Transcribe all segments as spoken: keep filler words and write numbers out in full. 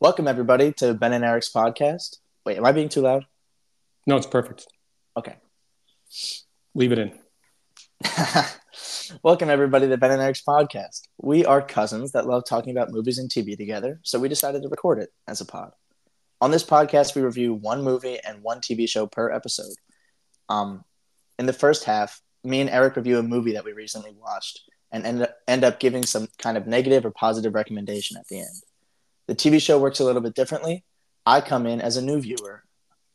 Welcome everybody to Ben and Eric's podcast. Wait, am I being too loud? No, it's perfect. Okay. Leave it in. Welcome everybody to Ben and Eric's podcast. We are cousins that love talking about movies and T V together, so we decided to record it as a pod. On this podcast, we review one movie and one T V show per episode. Um... In the first half, me and Eric review a movie that we recently watched and end up, end up giving some kind of negative or positive recommendation at the end. The T V show works a little bit differently. I come in as a new viewer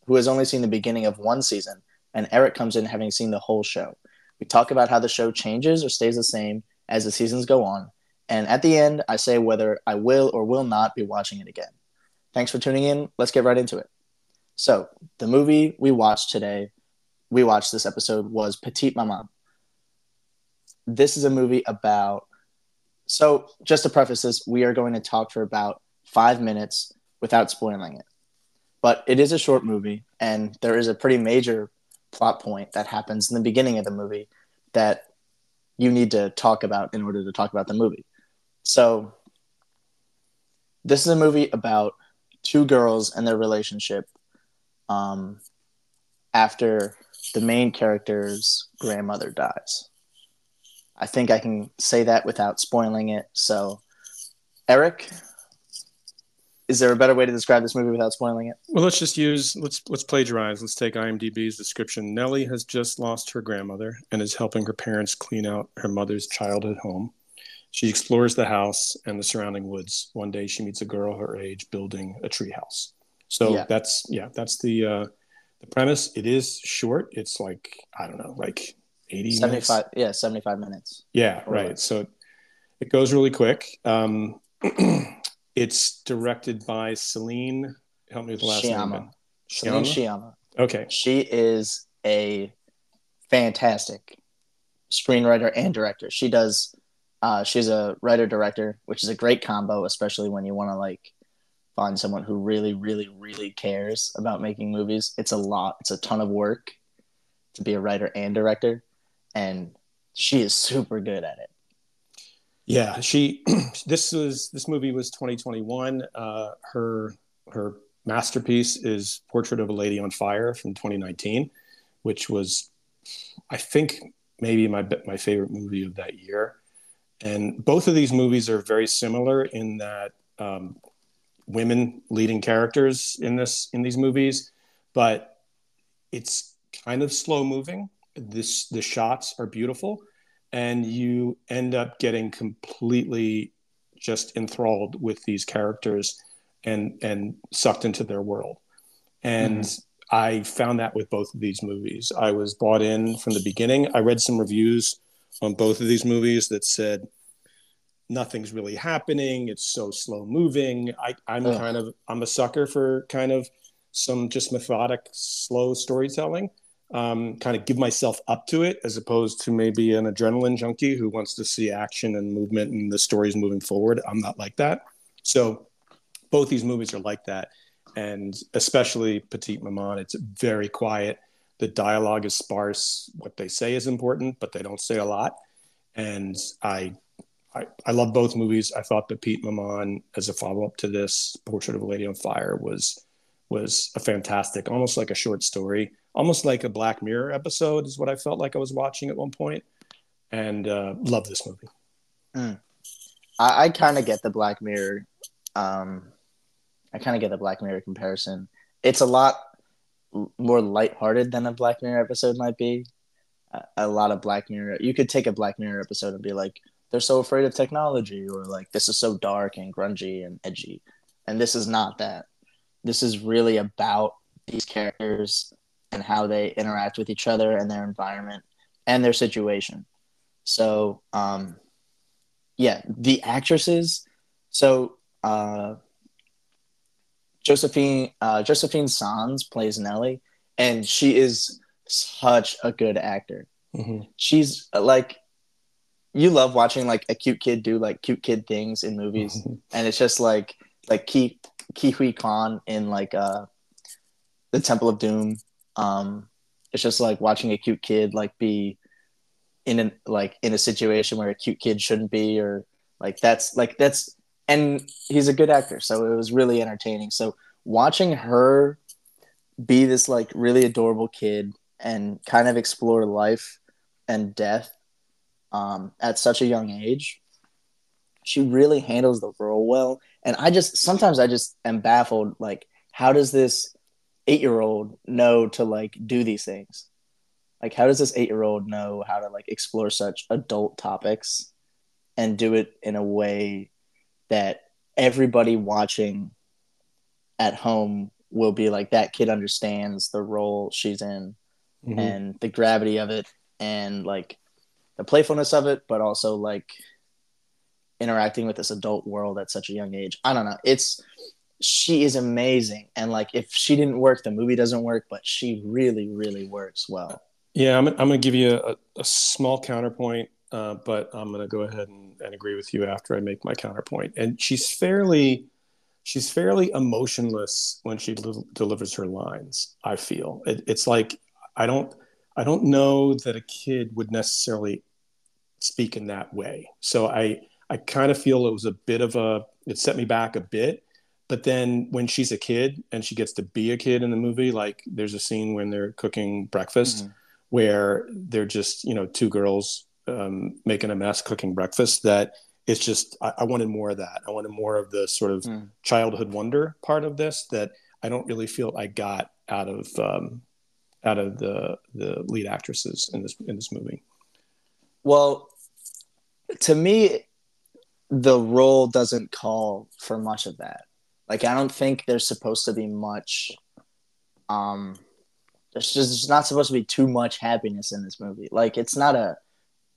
who has only seen the beginning of one season, and Eric comes in having seen the whole show. We talk about how the show changes or stays the same as the seasons go on, and at the end, I say whether I will or will not be watching it again. Thanks for tuning in. Let's get right into it. So, the movie we watched today we watched this episode was Petite Maman. This is a movie about, so just to preface this, we are going to talk for about five minutes without spoiling it. But it is a short movie, and there is a pretty major plot point that happens in the beginning of the movie that you need to talk about in order to talk about the movie. So this is a movie about two girls and their relationship um, after the main character's grandmother dies. I think I can say that without spoiling it. So, Eric, is there a better way to describe this movie without spoiling it? Well, let's just use, let's let's plagiarize. Let's take IMDb's description. Nellie has just lost her grandmother and is helping her parents clean out her mother's childhood home. She explores the house and the surrounding woods. One day she meets a girl her age building a treehouse. So yeah. that's, yeah, that's the... Uh, The premise, it is short. It's like, I don't know, like eighty seventy-five minutes? Yeah, seventy-five minutes. Yeah, right. Minutes. So it, it goes really quick. Um, it's directed by Céline, help me with the last Sciamma. name. Sciamma. Céline Sciamma. Okay. She is a fantastic screenwriter and director. She does, uh, she's a writer-director, which is a great combo, especially when you want to like, find someone who really, really, really cares about making movies. It's a lot. It's a ton of work to be a writer and director. And she is super good at it. Yeah, she this was this movie was twenty twenty-one. Uh, her her masterpiece is Portrait of a Lady on Fire from twenty nineteen, which was I think maybe my my favorite movie of that year. And both of these movies are very similar in that um women leading characters in this in these movies, but it's kind of slow moving. This the shots are beautiful, and you end up getting completely just enthralled with these characters and and sucked into their world. And mm-hmm. I found that with both of these movies. I was bought in from the beginning. I read some reviews on both of these movies that said nothing's really happening. It's so slow moving. I, I'm Ugh. kind of, I'm a sucker for kind of some just methodic, slow storytelling, um, kind of give myself up to it as opposed to maybe an adrenaline junkie who wants to see action and movement and the story's moving forward. I'm not like that. So both these movies are like that. And especially Petite Maman, it's very quiet. The dialogue is sparse. What they say is important, but they don't say a lot. And I, I, I love both movies. I thought Petite Maman, as a follow-up to this, Portrait of a Lady on Fire, was was a fantastic, almost like a short story, almost like a Black Mirror episode is what I felt like I was watching at one point. And uh, love this movie. Mm. I, I kind of get the Black Mirror. Um, I kind of get the Black Mirror comparison. It's a lot more lighthearted than a Black Mirror episode might be. A, a lot of Black Mirror. You could take a Black Mirror episode and be like, they're so afraid of technology, or like, this is so dark and grungy and edgy. And this is not that. This is really about these characters and how they interact with each other and their environment and their situation. So, um, yeah, the actresses. So, uh, Josephine, uh, Josephine Sanz plays Nellie, and she is such a good actor. Mm-hmm. She's like, you love watching like a cute kid do like cute kid things in movies, mm-hmm. and it's just like like Ki Ki Hui Quan in like uh, the Temple of Doom. Um, It's just like watching a cute kid like be in an like in a situation where a cute kid shouldn't be, or like that's like that's and he's a good actor, so it was really entertaining. So watching her be this like really adorable kid and kind of explore life and death um, at such a young age, she really handles the role well. And I just sometimes I just am baffled, like, how does this eight-year-old know to like do these things? Like, how does this eight-year-old know how to like explore such adult topics and do it in a way that everybody watching at home will be like, that kid understands the role she's in, mm-hmm. and the gravity of it, and like the playfulness of it, but also like interacting with this adult world at such a young age. I don't know. It's she is amazing, and like if she didn't work, the movie doesn't work. But she really, really works well. Yeah, I'm. I'm gonna give you a, a small counterpoint, uh, but I'm gonna go ahead and, and agree with you after I make my counterpoint. And she's fairly, she's fairly emotionless when she del- delivers her lines. I feel it, it's like I don't. I don't know that a kid would necessarily speak in that way. So I, I kind of feel it was a bit of a, it set me back a bit. But then when she's a kid and she gets to be a kid in the movie, like there's a scene when they're cooking breakfast, mm-hmm. where they're just, you know, two girls um, making a mess cooking breakfast, that it's just, I, I wanted more of that. I wanted more of the sort of mm. childhood wonder part of this that I don't really feel I got out of, um, out of the the lead actresses in this in this movie. Well, to me, the role doesn't call for much of that. Like, I don't think there's supposed to be much. Um, there's just there's not supposed to be too much happiness in this movie. Like, it's not a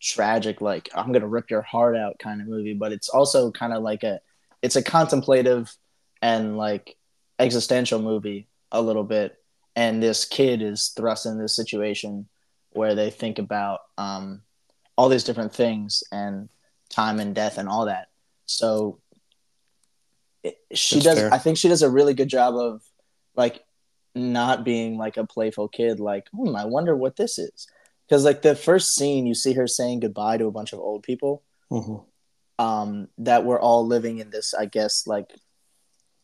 tragic, like, I'm gonna rip your heart out kind of movie, but it's also kind of like a, it's a contemplative and like existential movie a little bit. And this kid is thrust in this situation where they think about um, all these different things and time and death and all that. So it, she That's does. Fair. I think she does a really good job of like not being like a playful kid. Like, hmm, I wonder what this is, because like the first scene you see her saying goodbye to a bunch of old people, mm-hmm. um, that were all living in this, I guess, like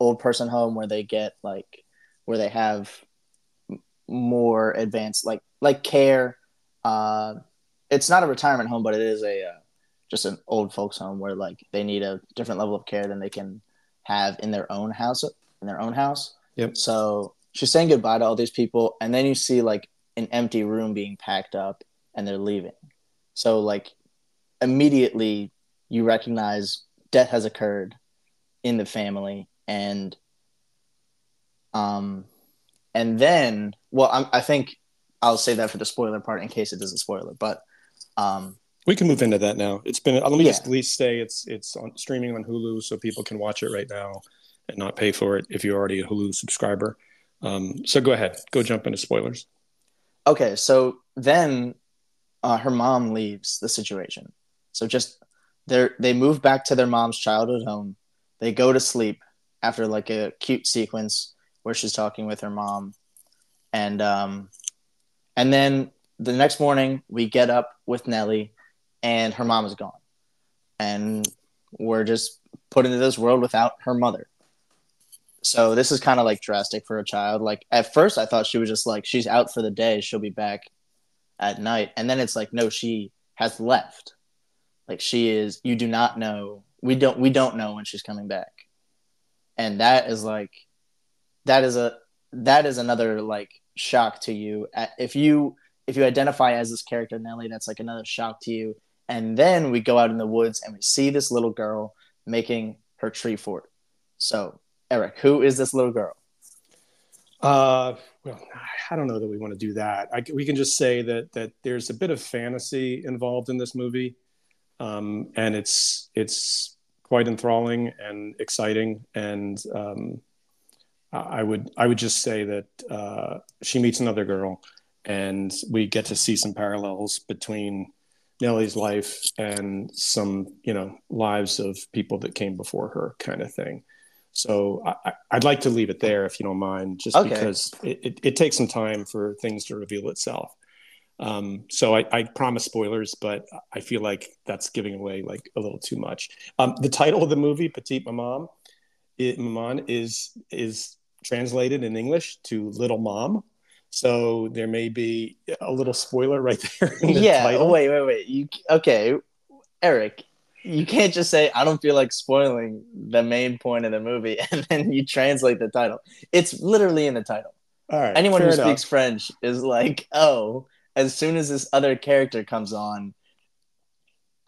old person home where they get like where they have more advanced like like care. Uh it's not a retirement home, but it is a uh, just an old folks home where like they need a different level of care than they can have in their own house in their own house yep. So she's saying goodbye to all these people, and then you see like an empty room being packed up and they're leaving. So like immediately you recognize death has occurred in the family. And um And then, well, I'm, I think I'll save that for the spoiler part in case it doesn't spoil it. But um, we can move into that now. It's been. Let me yeah. just at least say it's it's on, streaming on Hulu, so people can watch it right now and not pay for it if you're already a Hulu subscriber. Um, so go ahead, go jump into spoilers. Okay, so then uh, her mom leaves the situation. So just they they move back to their mom's childhood home. They go to sleep after like a cute sequence where she's talking with her mom. And um, and then the next morning we get up with Nellie and her mom is gone. And we're just put into this world without her mother. So this is kind of like drastic for a child. Like at first I thought she was just like, she's out for the day, she'll be back at night. And then it's like, no, she has left. Like she is, you do not know. We don't, we don't know when she's coming back. And that is like, That is a that is another like shock to you if you if you identify as this character Nellie. That's like another shock to you. And then we go out in the woods and we see this little girl making her tree fort. So Eric, who is this little girl? Uh, well, I don't know that we want to do that. I, we can just say that that there's a bit of fantasy involved in this movie, um, and it's it's quite enthralling and exciting and. Um, I would I would just say that uh, she meets another girl, and we get to see some parallels between Nellie's life and some, you know, lives of people that came before her kind of thing. So I, I'd like to leave it there, if you don't mind, just okay. because it, it, it takes some time for things to reveal itself. Um, so I, I promise spoilers, but I feel like that's giving away like a little too much. Um, the title of the movie, Petite Maman, it, Maman is is translated in English to Little Mom. So there may be a little spoiler right there in the yeah, title. Wait, wait, wait. You, okay, Eric. You can't just say, I don't feel like spoiling the main point of the movie, and then you translate the title. It's literally in the title. All right, anyone who enough. speaks French is like, oh, as soon as this other character comes on,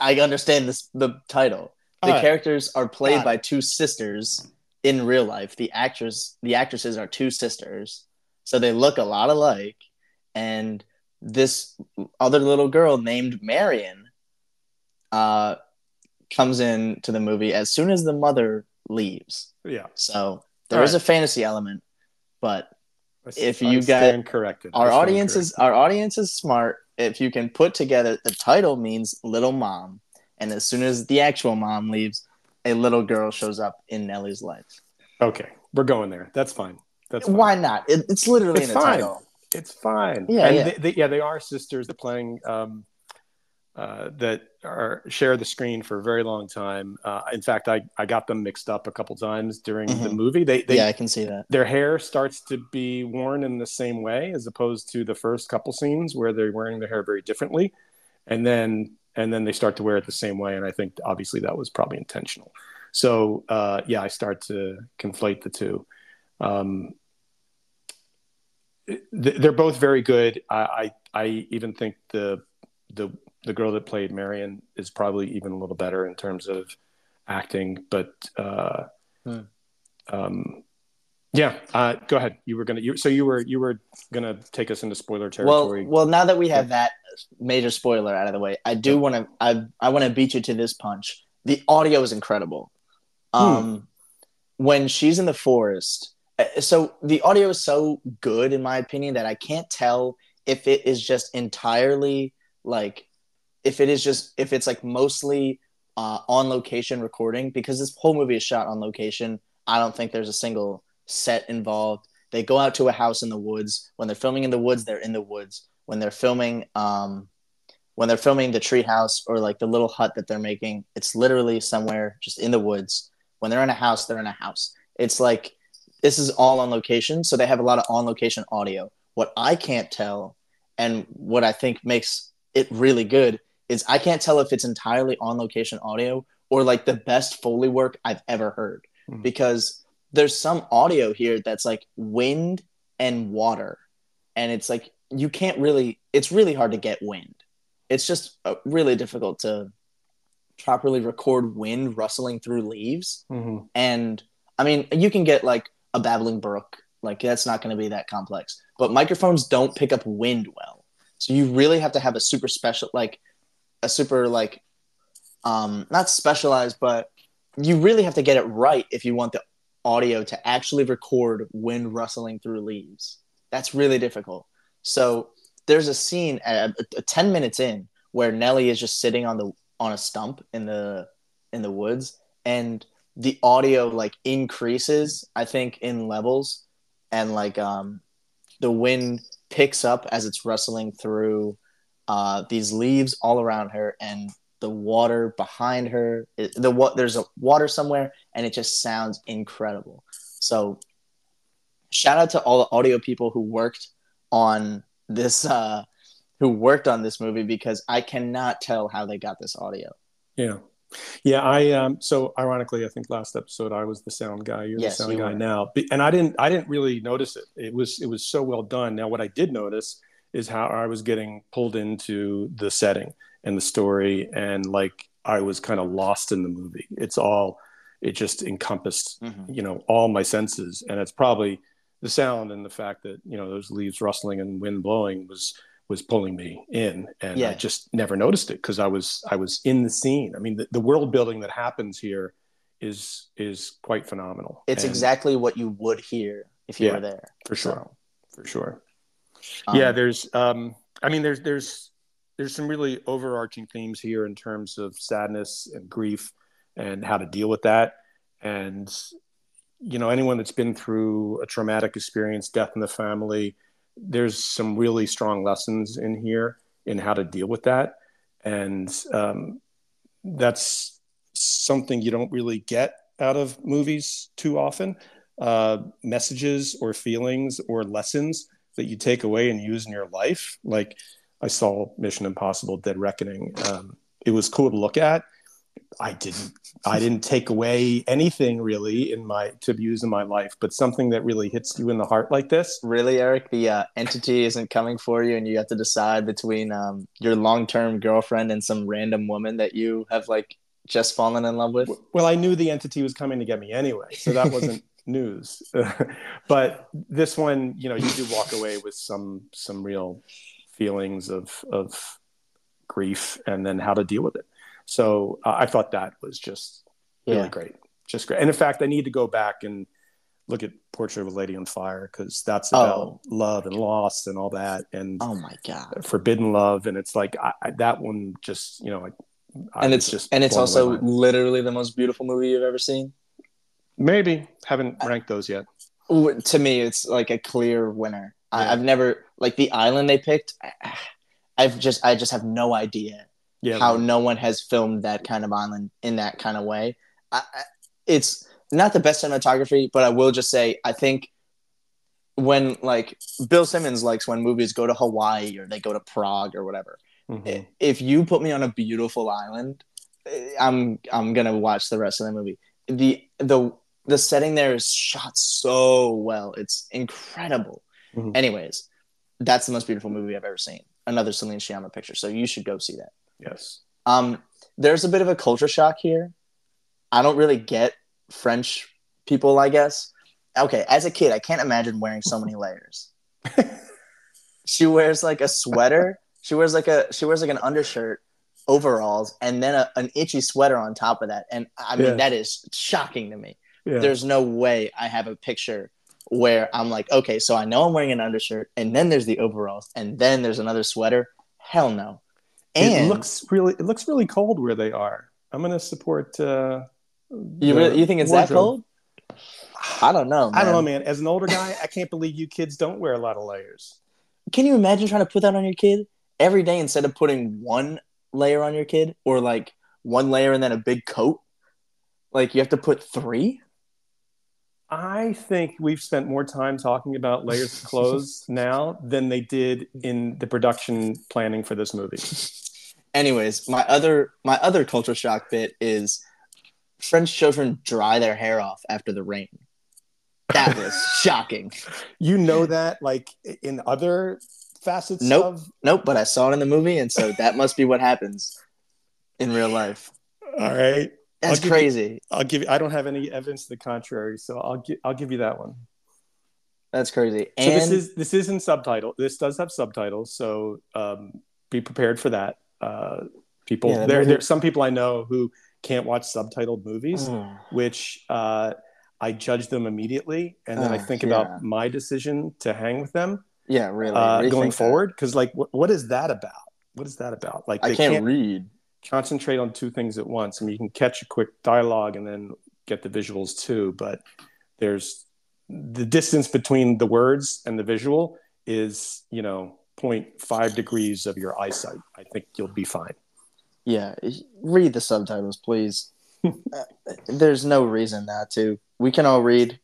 I understand this the title. The All characters right. are played Got by it. two sisters in real life. The actress, the actresses are two sisters, so they look a lot alike. And this other little girl named Marion uh, comes in to the movie as soon as the mother leaves. Yeah. So there All is right. a fantasy element, but if you guys, our audience is our audience is smart. If you can put together, the title means Little Mom, and as soon as the actual mom leaves, a little girl shows up in Nellie's life. Okay, we're going there. That's fine. That's fine. Why not? It, it's literally it's in the fine. title. It's fine. Yeah, and yeah. They, they, yeah, they are sisters. They're playing. Um, Uh, that are, share the screen for a very long time. Uh, in fact, I, I got them mixed up a couple times during mm-hmm. the movie. They, they yeah, I can see that. Their hair starts to be worn in the same way as opposed to the first couple scenes where they're wearing their hair very differently. And then and then they start to wear it the same way. And I think, obviously, that was probably intentional. So, uh, yeah, I start to conflate the two. Um, th- they're both very good. I, I, I even think the the... The girl that played Marion is probably even a little better in terms of acting, but uh, hmm. um, yeah. Uh, go ahead. You were gonna. You, so you were you were gonna take us into spoiler territory. Well, well. Now that we have that major spoiler out of the way, I do yeah. want to. I I want to beat you to this punch. The audio is incredible. Um, hmm. When she's in the forest, so the audio is so good, in my opinion, that I can't tell if it is just entirely like. If it is just, if it's like mostly uh, on location recording, because this whole movie is shot on location. I don't think there's a single set involved. They go out to a house in the woods. When they're filming in the woods, they're in the woods. When they're filming, um, when they're filming the treehouse or like the little hut that they're making, it's literally somewhere just in the woods. When they're in a house, they're in a house. It's like this is all on location, so they have a lot of on location audio. What I can't tell, and what I think makes it really good. Is I can't tell if it's entirely on-location audio or, like, the best Foley work I've ever heard. Mm-hmm. Because there's some audio here that's, like, wind and water. And it's, like, you can't really – it's really hard to get wind. It's just uh, really difficult to properly record wind rustling through leaves. Mm-hmm. And, I mean, you can get, like, a babbling brook. Like, that's not going to be that complex. But microphones don't pick up wind well. So you really have to have a super special – like – a super like um not specialized, but you really have to get it right if you want the audio to actually record wind rustling through leaves. That's really difficult. So there's a scene at, at ten minutes in where Nellie is just sitting on the on a stump in the in the woods, and the audio like increases, I think, in levels, and like um the wind picks up as it's rustling through Uh, these leaves all around her, and the water behind her. It, the wa- There's a water somewhere, and it just sounds incredible. So shout out to all the audio people who worked on this, uh, who worked on this movie, because I cannot tell how they got this audio. Yeah. Yeah. I, um, so ironically, I think last episode I was the sound guy. You're yes, the sound you guy were. now. And I didn't, I didn't really notice it. It was, it was so well done. Now, what I did notice is how I was getting pulled into the setting and the story, and like I was kind of lost in the movie. It's all, it just encompassed, mm-hmm. you know, all my senses, and it's probably the sound and the fact that you know those leaves rustling and wind blowing was was pulling me in, and yeah. I just never noticed it because I was I was in the scene. I mean, the, the world building that happens here is is quite phenomenal. It's and, exactly what you would hear if you yeah, were there, for sure, so. for sure. Um, yeah, there's, um, I mean, there's, there's, there's some really overarching themes here in terms of sadness and grief and how to deal with that. And you know, anyone that's been through a traumatic experience, death in the family, there's some really strong lessons in here in how to deal with that. And um, that's something you don't really get out of movies too often, uh, messages or feelings or lessons that you take away and use in your life. Like I saw Mission Impossible: Dead Reckoning. Um, it was cool to look at. I didn't, I didn't take away anything really in my, to use in my life, but something that really hits you in the heart like this. Really, Eric, the uh, entity isn't coming for you, and you have to decide between um, your long-term girlfriend and some random woman that you have like just fallen in love with. Well, I knew the entity was coming to get me anyway, so that wasn't news. But this one, you know, you do walk away with some, some real feelings of, of grief and then how to deal with it. So uh, I thought that was just really yeah. great, just great. And in fact, I need to go back and look at Portrait of a Lady on Fire, because that's about oh, love and loss and all that. And oh my God, Forbidden Love. And it's like I, I, that one just, you know, I, I and it's just and it's also literally the most beautiful movie you've ever seen. Maybe haven't ranked those yet. To me, it's like a clear winner. Yeah. I, I've never like the island they picked. I, I've just I just have no idea. Yeah, how no one has filmed that kind of island in that kind of way. I, I, it's not the best cinematography, but I will just say, I think when like Bill Simmons likes when movies go to Hawaii or they go to Prague or whatever. Mm-hmm. If you put me on a beautiful island, I'm I'm gonna watch the rest of the movie. the the The setting there is shot so well; it's incredible. Mm-hmm. Anyways, that's the most beautiful movie I've ever seen. Another Céline Sciamma picture, so you should go see that. Yes. Um, there's a bit of a culture shock here. I don't really get French people, I guess. Okay, as a kid, I can't imagine wearing so many layers. She wears like a sweater. She wears like a she wears like an undershirt, overalls, and then a, an itchy sweater on top of that. And I mean, yeah. that is shocking to me. Yeah. There's no way I have a picture where I'm like, okay, so I know I'm wearing an undershirt, and then there's the overalls, and then there's another sweater. Hell no. And it looks really, it looks really cold where they are. I'm going to support. Uh, you really, you think it's wardrobe. That cold? I don't know, man. I don't know, man. As an older guy, I can't believe you kids don't wear a lot of layers. Can you imagine trying to put that on your kid every day instead of putting one layer on your kid, or like one layer and then a big coat? Like you have to put three. I think we've spent more time talking about layers of clothes now than they did in the production planning for this movie. Anyways, my other my other culture shock bit is French children dry their hair off after the rain. That was shocking. You know that, like, in other facets nope, of... Nope, but I saw it in the movie, and so that must be what happens in real life. All right. That's I'll crazy. You, I'll give you, I don't have any evidence to the contrary, so I'll give I'll give you that one. That's crazy. And so this is this isn't subtitle. This does have subtitles, so um, be prepared for that. Uh, people, yeah, there there's some people I know who can't watch subtitled movies, mm. which uh, I judge them immediately, and then uh, I think yeah. about my decision to hang with them. Yeah, really. Uh, going forward, because like, wh- what is that about? What is that about? Like, I they can't, can't read. Concentrate on two things at once. I mean, you can catch a quick dialogue and then get the visuals too, but there's the distance between the words and the visual is, you know, zero point five degrees of your eyesight. I think you'll be fine. Yeah. Read the subtitles, please. uh, there's no reason not to. We can all read.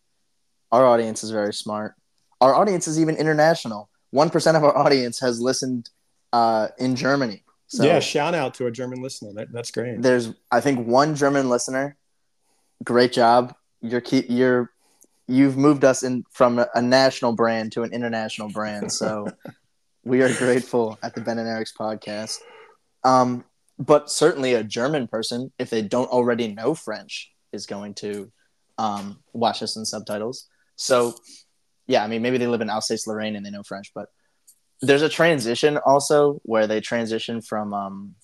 Our audience is very smart. Our audience is even international. one percent of our audience has listened uh, in Germany. So, yeah, shout out to a German listener. That, that's great. There's, I think, one German listener. Great job. You're keep you're you've moved us in from a national brand to an international brand. So we are grateful at the Ben and Eric's podcast. Um, but certainly a German person, if they don't already know French, is going to um, watch us in subtitles. So yeah, I mean, maybe they live in Alsace-Lorraine and they know French, but. There's a transition also where they transition from um,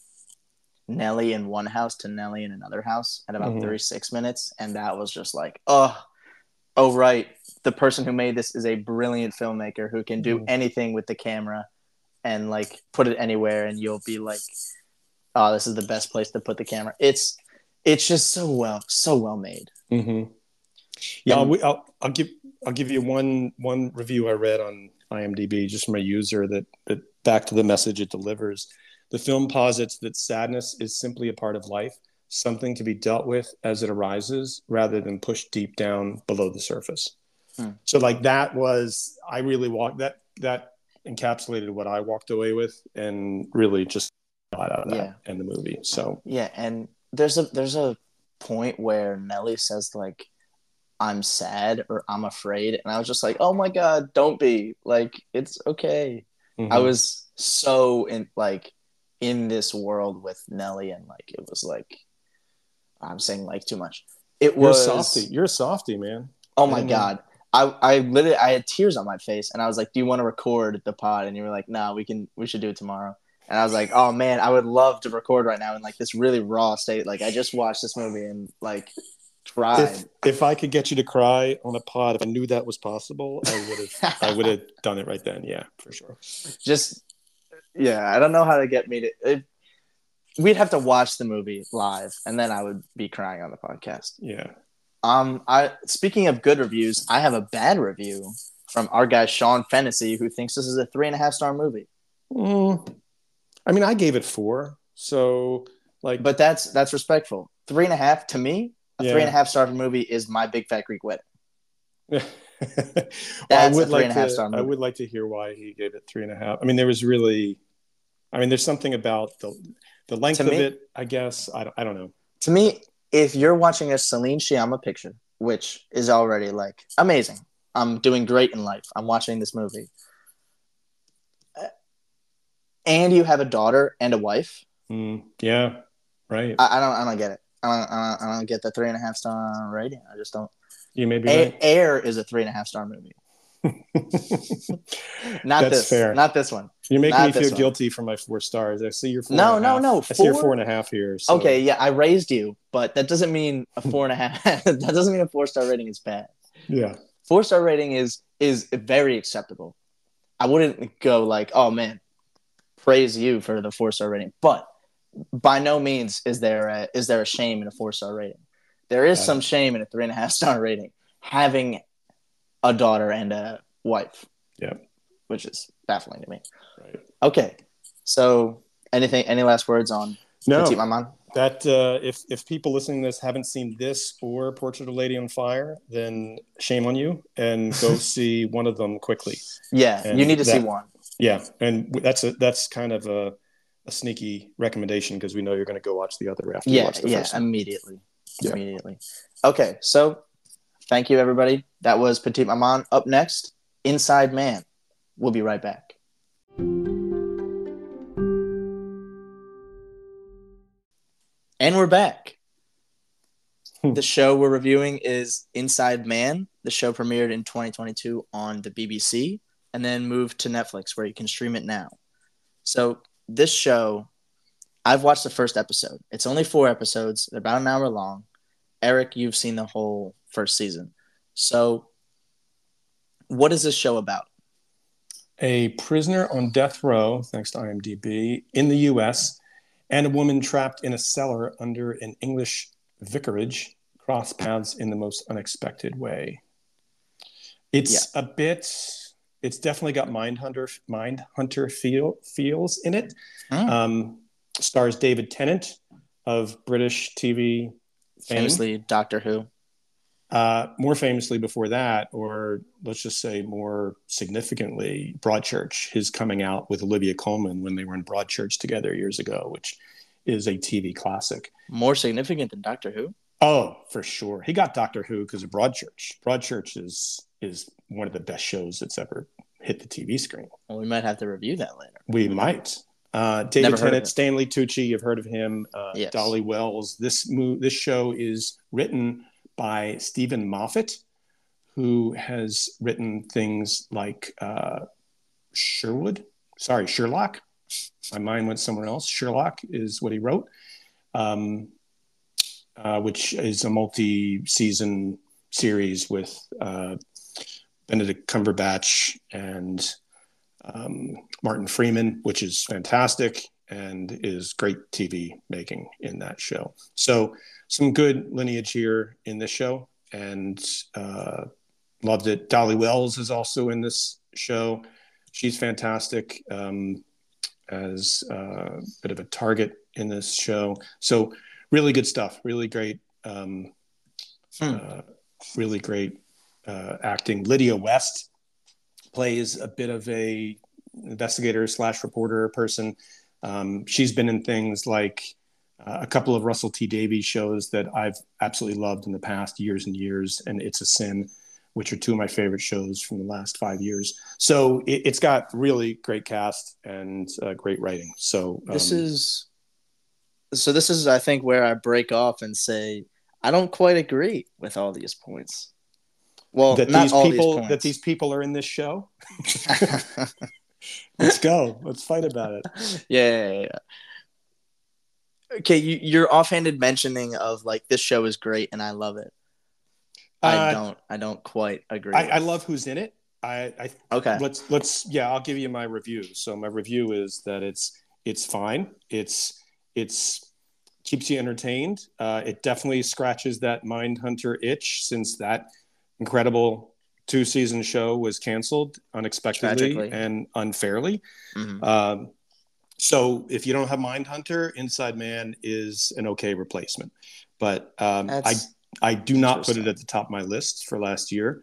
Nelly in one house to Nelly in another house at about mm-hmm. thirty-six minutes. And that was just like, oh, oh, right. The person who made this is a brilliant filmmaker who can do mm-hmm. anything with the camera and like put it anywhere. And you'll be like, oh, this is the best place to put the camera. It's, it's just so well, so well made. Mm-hmm. Yeah, um, I'll, I'll, I'll give I'll give you one one review I read on I M D B just from a user that, that back to the message it delivers. The film posits that sadness is simply a part of life, something to be dealt with as it arises rather than pushed deep down below the surface. Hmm. So like that was, I really walked that, that encapsulated what I walked away with and really just got out of yeah. that in the movie. So, yeah. And there's a, there's a point where Nellie says like, I'm sad or I'm afraid. And I was just like, oh my God, don't be like, it's okay. Mm-hmm. I was so in like in this world with Nellie and like, it was like, I'm saying like too much. It You're was softy. You're a softy, man. Oh my I God. Know. I, I literally, I had tears on my face and I was like, do you want to record the pod? And you were like, no, nah, we can, we should do it tomorrow. And I was like, oh man, I would love to record right now in like this really raw state. Like I just watched this movie and like, Right. If, if I could get you to cry on a pod, if I knew that was possible, I would have. I would have done it right then. Yeah, for sure. Just, yeah, I don't know how to get me to. It, we'd have to watch the movie live, and then I would be crying on the podcast. Yeah. Um. I speaking of good reviews, I have a bad review from our guy Sean Fennessy, who thinks this is a three and a half star movie. Mm, I mean, I gave it four. So like, but that's that's respectful. Three and a half to me. A yeah. three and a half star movie is My Big Fat Greek Wedding. That's well, a three like and a half to, star movie. I would like to hear why he gave it three and a half. I mean, there was really, I mean, there's something about the the length to of me, it, I guess. I don't, I don't know. To me, if you're watching a Céline Sciamma picture, which is already like amazing, I'm doing great in life, I'm watching this movie, and you have a daughter and a wife. Mm, yeah, right. I, I don't, I don't get it. I don't, I, don't, I don't get the three and a half star rating. I just don't. You may be a- right. Air is a three and a half star movie. Not That's this. Fair. Not this one. You're making Not me feel one. guilty for my four stars. I see your four. No, and a no, half. no. Four? I see your four and a half here. So. Okay, yeah, I raised you, but that doesn't mean a four and a half. That doesn't mean a four star rating is bad. Yeah, four star rating is is very acceptable. I wouldn't go like, oh man, praise you for the four star rating, but. By no means is there a, is there a shame in a four-star rating. There is some shame in a three-and-a-half-star rating, having a daughter and a wife. Yeah. Which is baffling to me. Right. Okay. So anything, any last words on no, Petite Maman? That, uh, if, if people listening to this haven't seen this or Portrait of a Lady on Fire, then shame on you and go see one of them quickly. Yeah, and you need to that, see one. Yeah, and that's a, that's kind of a... a sneaky recommendation because we know you're going to go watch the other after yeah, you watch the yeah, first one. Immediately, yeah, immediately. Okay, so thank you, everybody. That was Petite Maman. Up next, Inside Man. We'll be right back. And we're back. The show we're reviewing is Inside Man. The show premiered in twenty twenty-two on the B B C and then moved to Netflix where you can stream it now. So this show, I've watched the first episode. It's only four episodes. They're about an hour long. Eric, you've seen the whole first season. So what is this show about? A prisoner on death row, thanks to I M D B, in the U S, and a woman trapped in a cellar under an English vicarage cross paths in the most unexpected way. It's yeah. a bit... It's definitely got Mindhunter, Mindhunter feel, feels in it. Oh. Um, stars David Tennant of British T V fame. Famously Doctor Who. Uh, more famously before that, or let's just say more significantly, Broadchurch, hhis coming out with Olivia Colman when they were in Broadchurch together years ago, which is a T V classic. More significant than Doctor Who? Oh, for sure. He got Doctor Who because of Broadchurch. Broadchurch is... is one of the best shows that's ever hit the T V screen. Well, we might have to review that later. We might. Uh, David Tennant, Stanley Tucci, you've heard of him. Uh, yes. Dolly Wells. This mo- this show is written by Stephen Moffat, who has written things like uh, Sherwood. Sorry, Sherlock. My mind went somewhere else. Sherlock is what he wrote, um, uh, which is a multi-season series with... Uh, Benedict Cumberbatch and um, Martin Freeman, which is fantastic and is great T V making in that show. So some good lineage here in this show. and uh, loved it. Dolly Wells is also in this show. She's fantastic um, as a bit of a target in this show. So really good stuff, really great, um, mm. uh, really great uh, acting. Lydia West plays a bit of a investigator slash reporter person. Um, she's been in things like uh, a couple of Russell T Davies shows that I've absolutely loved in the past, Years and Years, and It's a Sin, which are two of my favorite shows from the last five years. So it, it's got really great cast and uh, great writing. So um, this is, so this is, I think, where I break off and say, I don't quite agree with all these points. Well, that not these all people, these points. That these people are in this show. Let's go. Let's fight about it. Yeah, yeah, yeah. Okay, you, your offhanded mentioning of like this show is great and I love it. I uh, don't. I don't quite agree. I, I love who's in it. I, I okay. Let's let's. Yeah, I'll give you my review. So my review is that it's it's fine. It's it's keeps you entertained. Uh, it definitely scratches that Mindhunter itch since that incredible two-season show was canceled unexpectedly Tragically. and unfairly. Mm-hmm. Um, so if you don't have Mindhunter, Inside Man is an okay replacement. But um, I I do not put it at the top of my list for last year.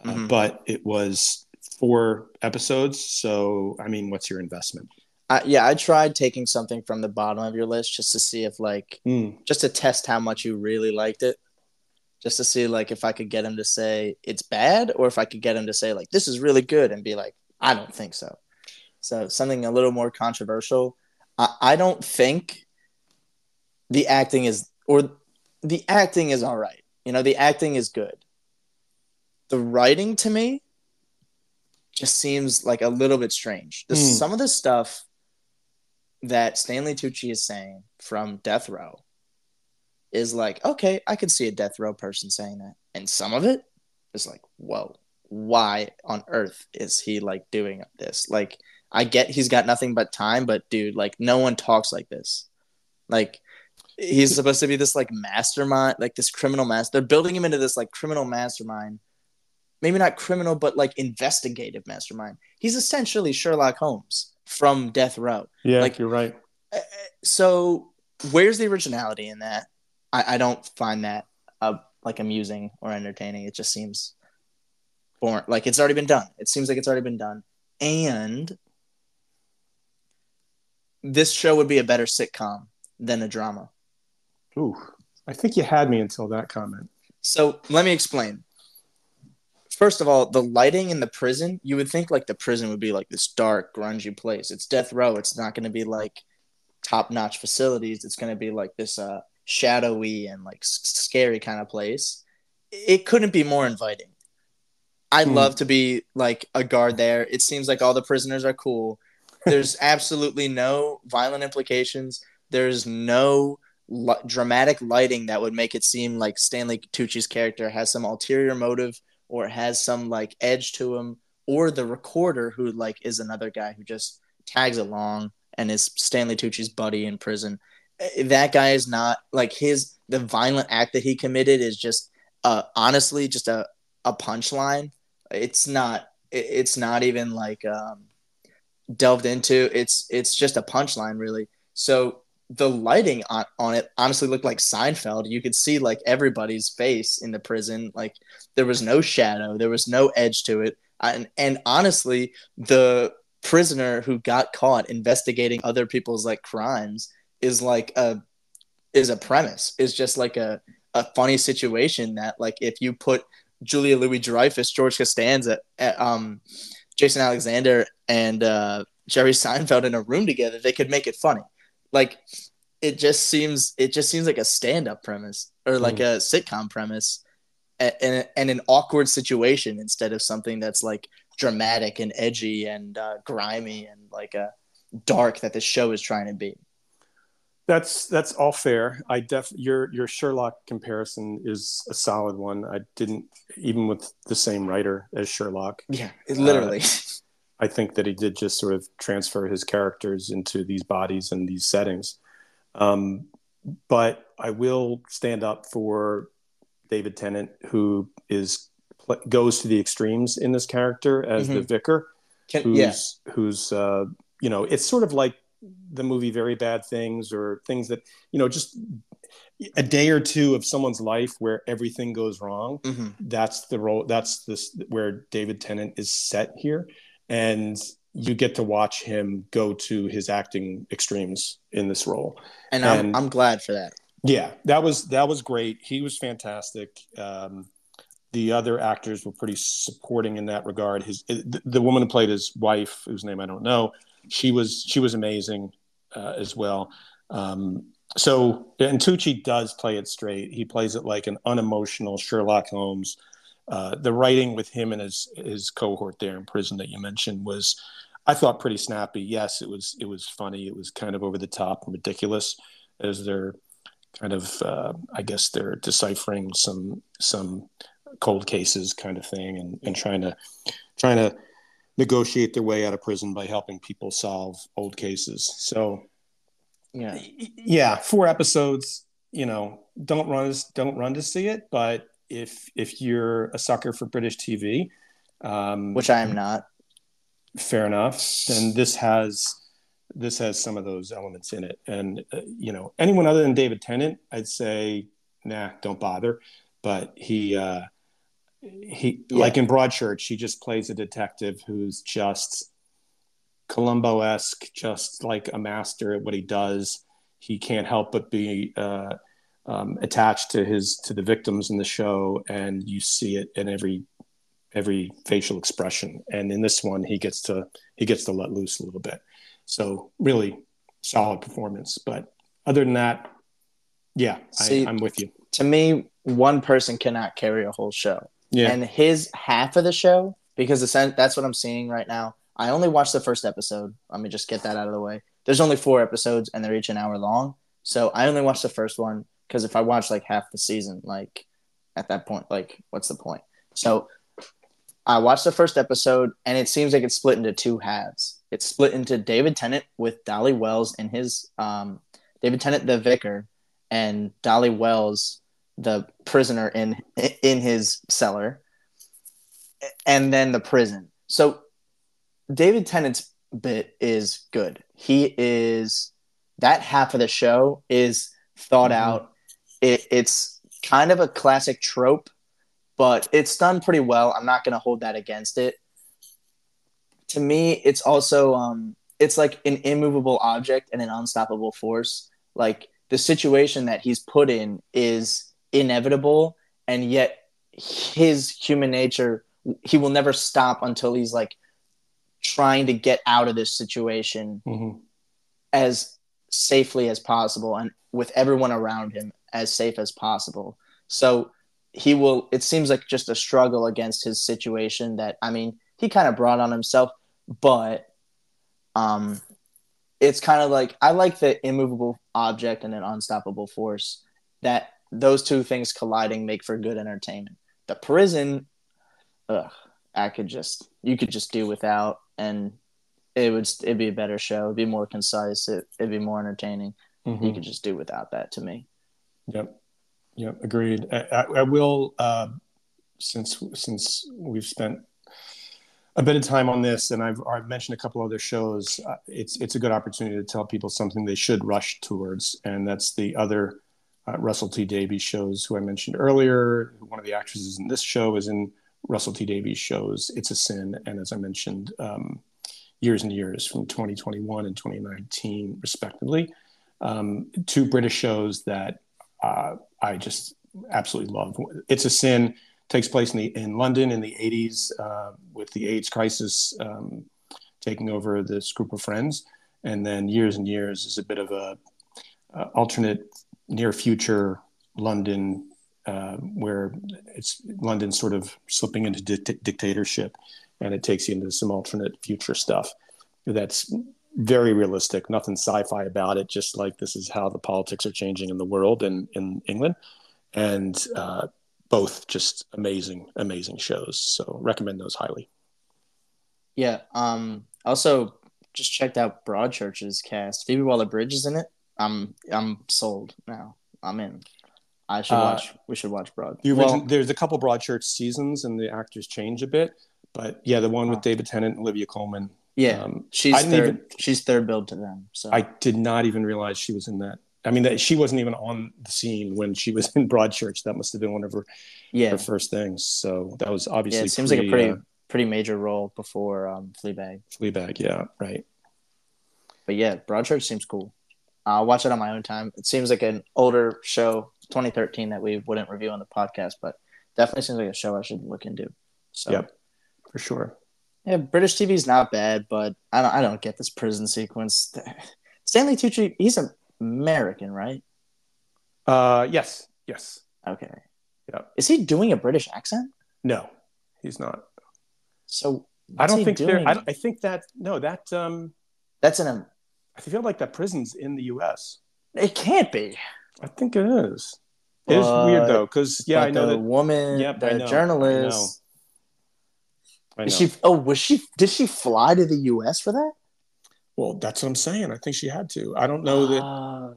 Uh, mm-hmm. But it was four episodes. So, I mean, what's your investment? I, yeah, I tried taking something from the bottom of your list just to see if like, mm. just to test how much you really liked it. Just to see, like, if I could get him to say it's bad or if I could get him to say, like, this is really good and be like, I don't think so. So something a little more controversial. I, I don't think the acting is – or the acting is all right. You know, the acting is good. The writing to me just seems, like, a little bit strange. Mm. Some of the stuff that Stanley Tucci is saying from Death Row is like, okay, I could see a death row person saying that. And some of it is like, whoa, why on earth is he like doing this? Like, I get he's got nothing but time, but dude, like no one talks like this. Like he's supposed to be this like mastermind, like this criminal master. They're building him into this like criminal mastermind. Maybe not criminal, but like investigative mastermind. He's essentially Sherlock Holmes from Death Row. Yeah, like, you're right. So where's the originality in that? I don't find that uh, like amusing or entertaining. It just seems boring. Like it's already been done. It seems like it's already been done. And this show would be a better sitcom than a drama. Ooh, I think you had me until that comment. So let me explain. First of all, the lighting in the prison, you would think like the prison would be like this dark, grungy place. It's Death Row. It's not going to be like top-notch facilities. It's going to be like this uh, – shadowy and like scary kind of place. It couldn't be more inviting. I'd mm. love to be like a guard there. It seems like all the prisoners are cool. There's absolutely no violent implications. There's no lo- dramatic lighting that would make it seem like Stanley Tucci's character has some ulterior motive or has some like edge to him, or the recorder who like is another guy who just tags along and is Stanley Tucci's buddy in prison. That guy is not like his, the violent act that he committed is just uh, honestly just a, a punchline. It's not, it's not even like um, delved into. It's, it's just a punchline really. So the lighting on, on it honestly looked like Seinfeld. You could see like everybody's face in the prison. Like there was no shadow. There was no edge to it. And, and honestly, the prisoner who got caught investigating other people's like crimes is like a is a premise is just like a, a funny situation that like if you put Julia Louis-Dreyfus, George Costanza, um, Jason Alexander, and uh, Jerry Seinfeld in a room together, they could make it funny. Like it just seems it just seems like a stand-up premise or like mm. a sitcom premise, and and an awkward situation instead of something that's like dramatic and edgy and uh, grimy and like a dark that the show is trying to be. That's that's all fair. I def your your Sherlock comparison is a solid one. I didn't even with the same writer as Sherlock. Yeah, literally. Uh, I think that he did just sort of transfer his characters into these bodies and these settings. Um, but I will stand up for David Tennant, who is goes to the extremes in this character as mm-hmm. the vicar, Can, who's, yeah. who's uh, you know, it's sort of like the movie Very Bad Things, or things that, you know, just a day or two of someone's life where everything goes wrong. Mm-hmm. That's the role. That's this where David Tennant is set here, and you get to watch him go to his acting extremes in this role. And, and I'm I'm glad for that. Yeah, that was that was great. He was fantastic. Um, the other actors were pretty supporting in that regard. His the, the woman who played his wife, whose name I don't know, she was she was amazing uh, as well. Um, so and Tucci does play it straight. He plays it like an unemotional Sherlock Holmes. Uh, the writing with him and his his cohort there in prison that you mentioned was, I thought, pretty snappy. Yes, it was it was funny. It was kind of over the top and ridiculous as they're kind of uh, I guess they're deciphering some some cold cases kind of thing, and, and trying to trying to negotiate their way out of prison by helping people solve old cases. So yeah, yeah, four episodes, you know, don't run don't run to see it, but if if you're a sucker for British T V, um, which I am not, fair enough, then this has this has some of those elements in it. And uh, you know, anyone other than David Tennant, I'd say nah, don't bother, but he uh He yeah. like in Broadchurch, he just plays a detective who's just Columbo-esque, just like a master at what he does. He can't help but be uh, um, attached to his to the victims in the show, and you see it in every every facial expression. And in this one, he gets to he gets to let loose a little bit. So really solid performance. But other than that, yeah, see, I, I'm with you. To me, one person cannot carry a whole show. Yeah. And his half of the show, because that's what I'm seeing right now. I only watched the first episode. Let me just get that out of the way. There's only four episodes, and they're each an hour long. So I only watched the first one, because if I watch like half the season, like at that point, like what's the point? So I watched the first episode, and it seems like it's split into two halves. It's split into David Tennant with Dolly Wells and his um, David Tennant, the vicar, and Dolly Wells, the prisoner in in his cellar, and then the prison. So David Tennant's bit is good. He is that half of the show is thought mm-hmm. out. It, it's kind of a classic trope, but it's done pretty well. I'm not going to hold that against it. To me, it's also um, it's like an immovable object and an unstoppable force. Like the situation that he's put in is inevitable, and yet his human nature, he will never stop until he's like trying to get out of this situation mm-hmm. as safely as possible, and with everyone around him as safe as possible. So he will, it seems like just a struggle against his situation that, I mean, he kind of brought on himself, but um it's kind of like, I like the immovable object and an unstoppable force, that those two things colliding make for good entertainment. The prison, ugh, I could just, you could just do without, and it would, it'd be a better show. It'd be more concise. It, it'd be more entertaining. Mm-hmm. You could just do without that, to me. Yep. Yep. Agreed. I, I, I will, uh, since, since we've spent a bit of time on this, and I've, I've mentioned a couple other shows, uh, it's it's a good opportunity to tell people something they should rush towards, and that's the other uh, Russell T Davies shows, who I mentioned earlier. One of the actresses in this show is in Russell T Davies shows, It's a Sin, and as I mentioned, um, Years and Years, from twenty twenty-one and twenty nineteen, respectively. Um, two British shows that uh, I just absolutely love. It's a Sin takes place in the, in London in the eighties uh, with the AIDS crisis um, taking over this group of friends. And then Years and Years is a bit of a uh, alternate near future London uh, where it's London sort of slipping into di- dictatorship. And it takes you into some alternate future stuff that's very realistic, nothing sci-fi about it, just like this is how the politics are changing in the world and in England. And, uh, both just amazing, amazing shows. So recommend those highly. Yeah. Um, also, just checked out Broadchurch's cast. Phoebe Waller-Bridge is in it. I'm I'm sold now. I'm in. I should watch. Uh, we should watch Broad. The original, well, there's a couple Broadchurch seasons, and the actors change a bit. But yeah, the one with David Tennant, and Olivia Colman. Yeah, um, she's third. Even, she's third billed to them. So I did not even realize she was in that. I mean, that she wasn't even on the scene when she was in Broadchurch. That must have been one of her, yeah. her first things. So that was obviously. Yeah, it seems pre, like a pretty uh, pretty major role before um, Fleabag. Fleabag, yeah, right. But yeah, Broadchurch seems cool. I'll watch it on my own time. It seems like an older show, twenty thirteen, that we wouldn't review on the podcast, but definitely seems like a show I should look into. So, yep, for sure. Yeah, British T V is not bad, but I don't. I don't get this prison sequence. Stanley Tucci, he's American, right? Uh, yes, yes. Okay. Yep. Is he doing a British accent? No, he's not. So I don't think there. I, I think that no, that um, that's an. I feel like that prison's in the U S. It can't be. I think it is. It is uh, weird though, because yeah, like I know the that, woman, yep, the I know, journalist. I know. I know. Is she? Oh, was she? Did she fly to the U S for that? Well, that's what I'm saying. I think she had to. I don't know that. Uh,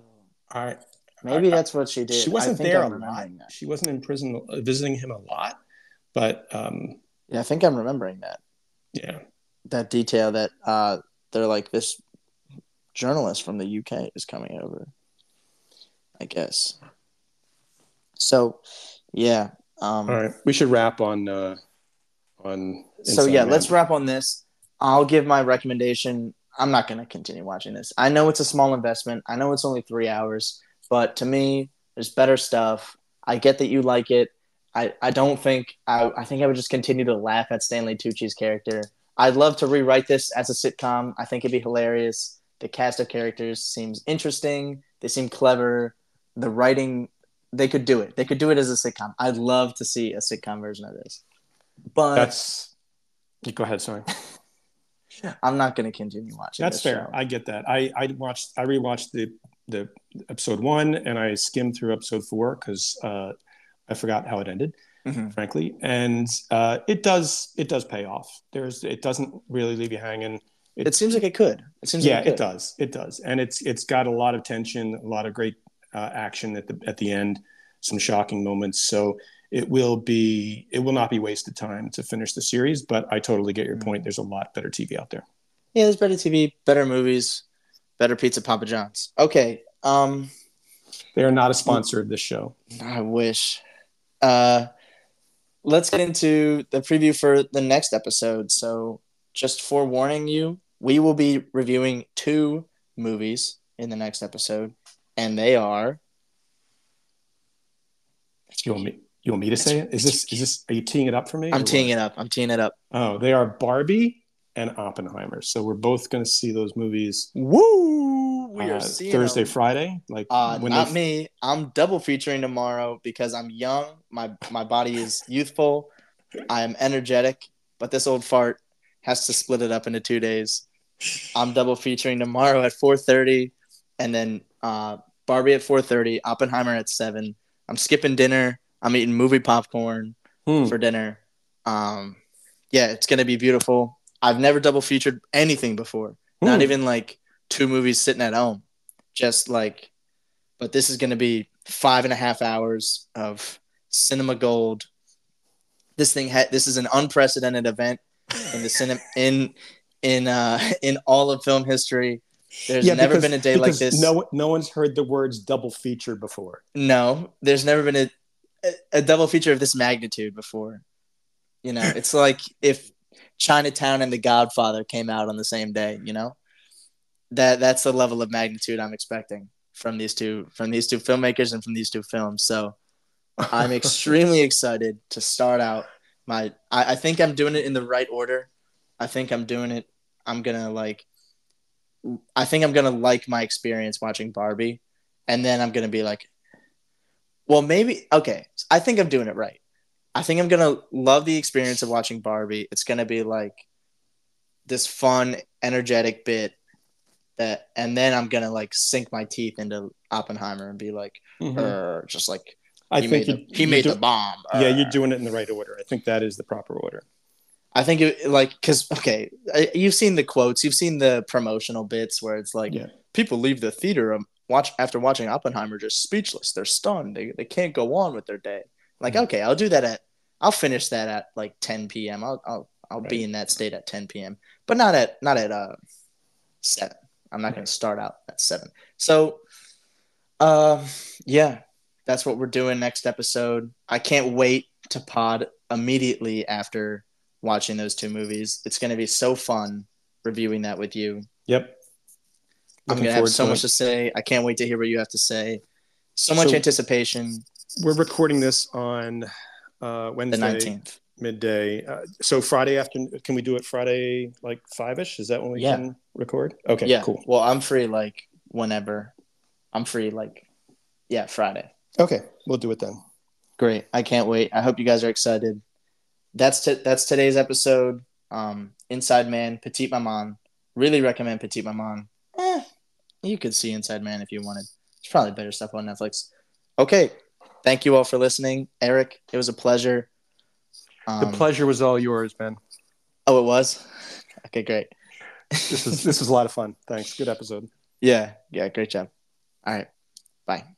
I maybe I, that's what she did. She wasn't I think there I'm a lot. That. She wasn't in prison uh, visiting him a lot, but um, yeah, I think I'm remembering that. Yeah, that detail that uh, they're like this journalist from the U K is coming over. I guess. So, yeah. Um, All right, we should wrap on uh, on. Inside so yeah, Man. Let's wrap on this. I'll give my recommendation. I'm not going to continue watching this. I know it's a small investment. I know it's only three hours, but to me, there's better stuff. I get that you like it. I, I don't think I I think I would just continue to laugh at Stanley Tucci's character. I'd love to rewrite this as a sitcom. I think it'd be hilarious. The cast of characters seems interesting. They seem clever. The writing, they could do it. They could do it as a sitcom. I'd love to see a sitcom version of this. But that's go ahead, sorry. I'm not going to continue watching. That's fair. Show. I get that. I, I watched. I rewatched the the episode one, and I skimmed through episode four because uh, I forgot how it ended, mm-hmm. frankly. And uh, it does it does pay off. There's it doesn't really leave you hanging. It, it seems like it could. It seems yeah, like it, could. it does. It does, and it's it's got a lot of tension, a lot of great uh, action at the at the end, some shocking moments. So. It will be. It will not be wasted time to finish the series, but I totally get your point. There's a lot better T V out there. Yeah, there's better T V, better movies, better pizza, Papa John's. Okay. Um, they are not a sponsor of this show. I wish. Uh, let's get into the preview for the next episode. So, just forewarning you, we will be reviewing two movies in the next episode, and they are. You want me? You want me to say it? Is this, is this, are you teeing it up for me? I'm teeing what? it up. I'm teeing it up. Oh, they are Barbie and Oppenheimer. So we're both going to see those movies. Woo! We uh, are seeing Thursday, them. Friday. Like, uh, when not f- me. I'm double featuring tomorrow because I'm young. My, my body is youthful. I am energetic, but this old fart has to split it up into two days. I'm double featuring tomorrow at four thirty and then uh, Barbie at four thirty, Oppenheimer at seven. I'm skipping dinner. I'm eating movie popcorn hmm. for dinner. Um, yeah, it's going to be beautiful. I've never double featured anything before. Hmm. Not even like two movies sitting at home. Just like, but this is going to be five and a half hours of cinema gold. This thing ha- this is an unprecedented event in the cinema in in uh, in all of film history. There's yeah, never because, been a day like this. No, no one's heard the words double feature before. No, there's never been a a double feature of this magnitude before. You know, it's like if Chinatown and The Godfather came out on the same day, you know, that that's the level of magnitude I'm expecting from these two, from these two filmmakers and from these two films. So I'm extremely excited to start out my, I, I think I'm doing it in the right order. I think I'm doing it. I'm going to like, I think I'm going to like my experience watching Barbie. And then I'm going to be like, well, maybe, okay, I think I'm doing it right. I think I'm going to love the experience of watching Barbie. It's going to be like this fun, energetic bit that, and then I'm going to like sink my teeth into Oppenheimer and be like, mm-hmm. just like, I he think made, you, the, he made do, the bomb. Urgh. Yeah, you're doing it in the right order. I think that is the proper order. I think it, like, because, okay, you've seen the quotes, you've seen the promotional bits where it's like, yeah. people leave the theater watch after watching Oppenheimer, just speechless. They're stunned. They they can't go on with their day. Like, mm-hmm. okay, I'll do that at I'll finish that at like ten p.m. I'll I'll I'll right. be in that state at ten p.m. But not at not at uh seven. I'm not right. going to start out at seven. So, um, uh, yeah, that's what we're doing next episode. I can't wait to pod immediately after watching those two movies. It's going to be so fun reviewing that with you. Yep. Looking I'm going to have so to much it. to say. I can't wait to hear what you have to say. So much so anticipation. We're recording this on uh, Wednesday. the nineteenth Midday. Uh, so Friday afternoon, can we do it Friday, like five-ish? Is that when we yeah. can record? Okay, yeah. cool. Well, I'm free, like, whenever. I'm free, like, yeah, Friday. Okay, we'll do it then. Great. I can't wait. I hope you guys are excited. That's t- that's today's episode. Um, Inside Man, Petite Maman. Really recommend Petite Maman. Eh, you could see Inside Man if you wanted. There's probably better stuff on Netflix. Okay. Thank you all for listening. Eric, it was a pleasure. Um, the pleasure was all yours, man. Oh, it was? Okay, great. This was this was a lot of fun. Thanks. Good episode. Yeah. Yeah, great job. All right. Bye.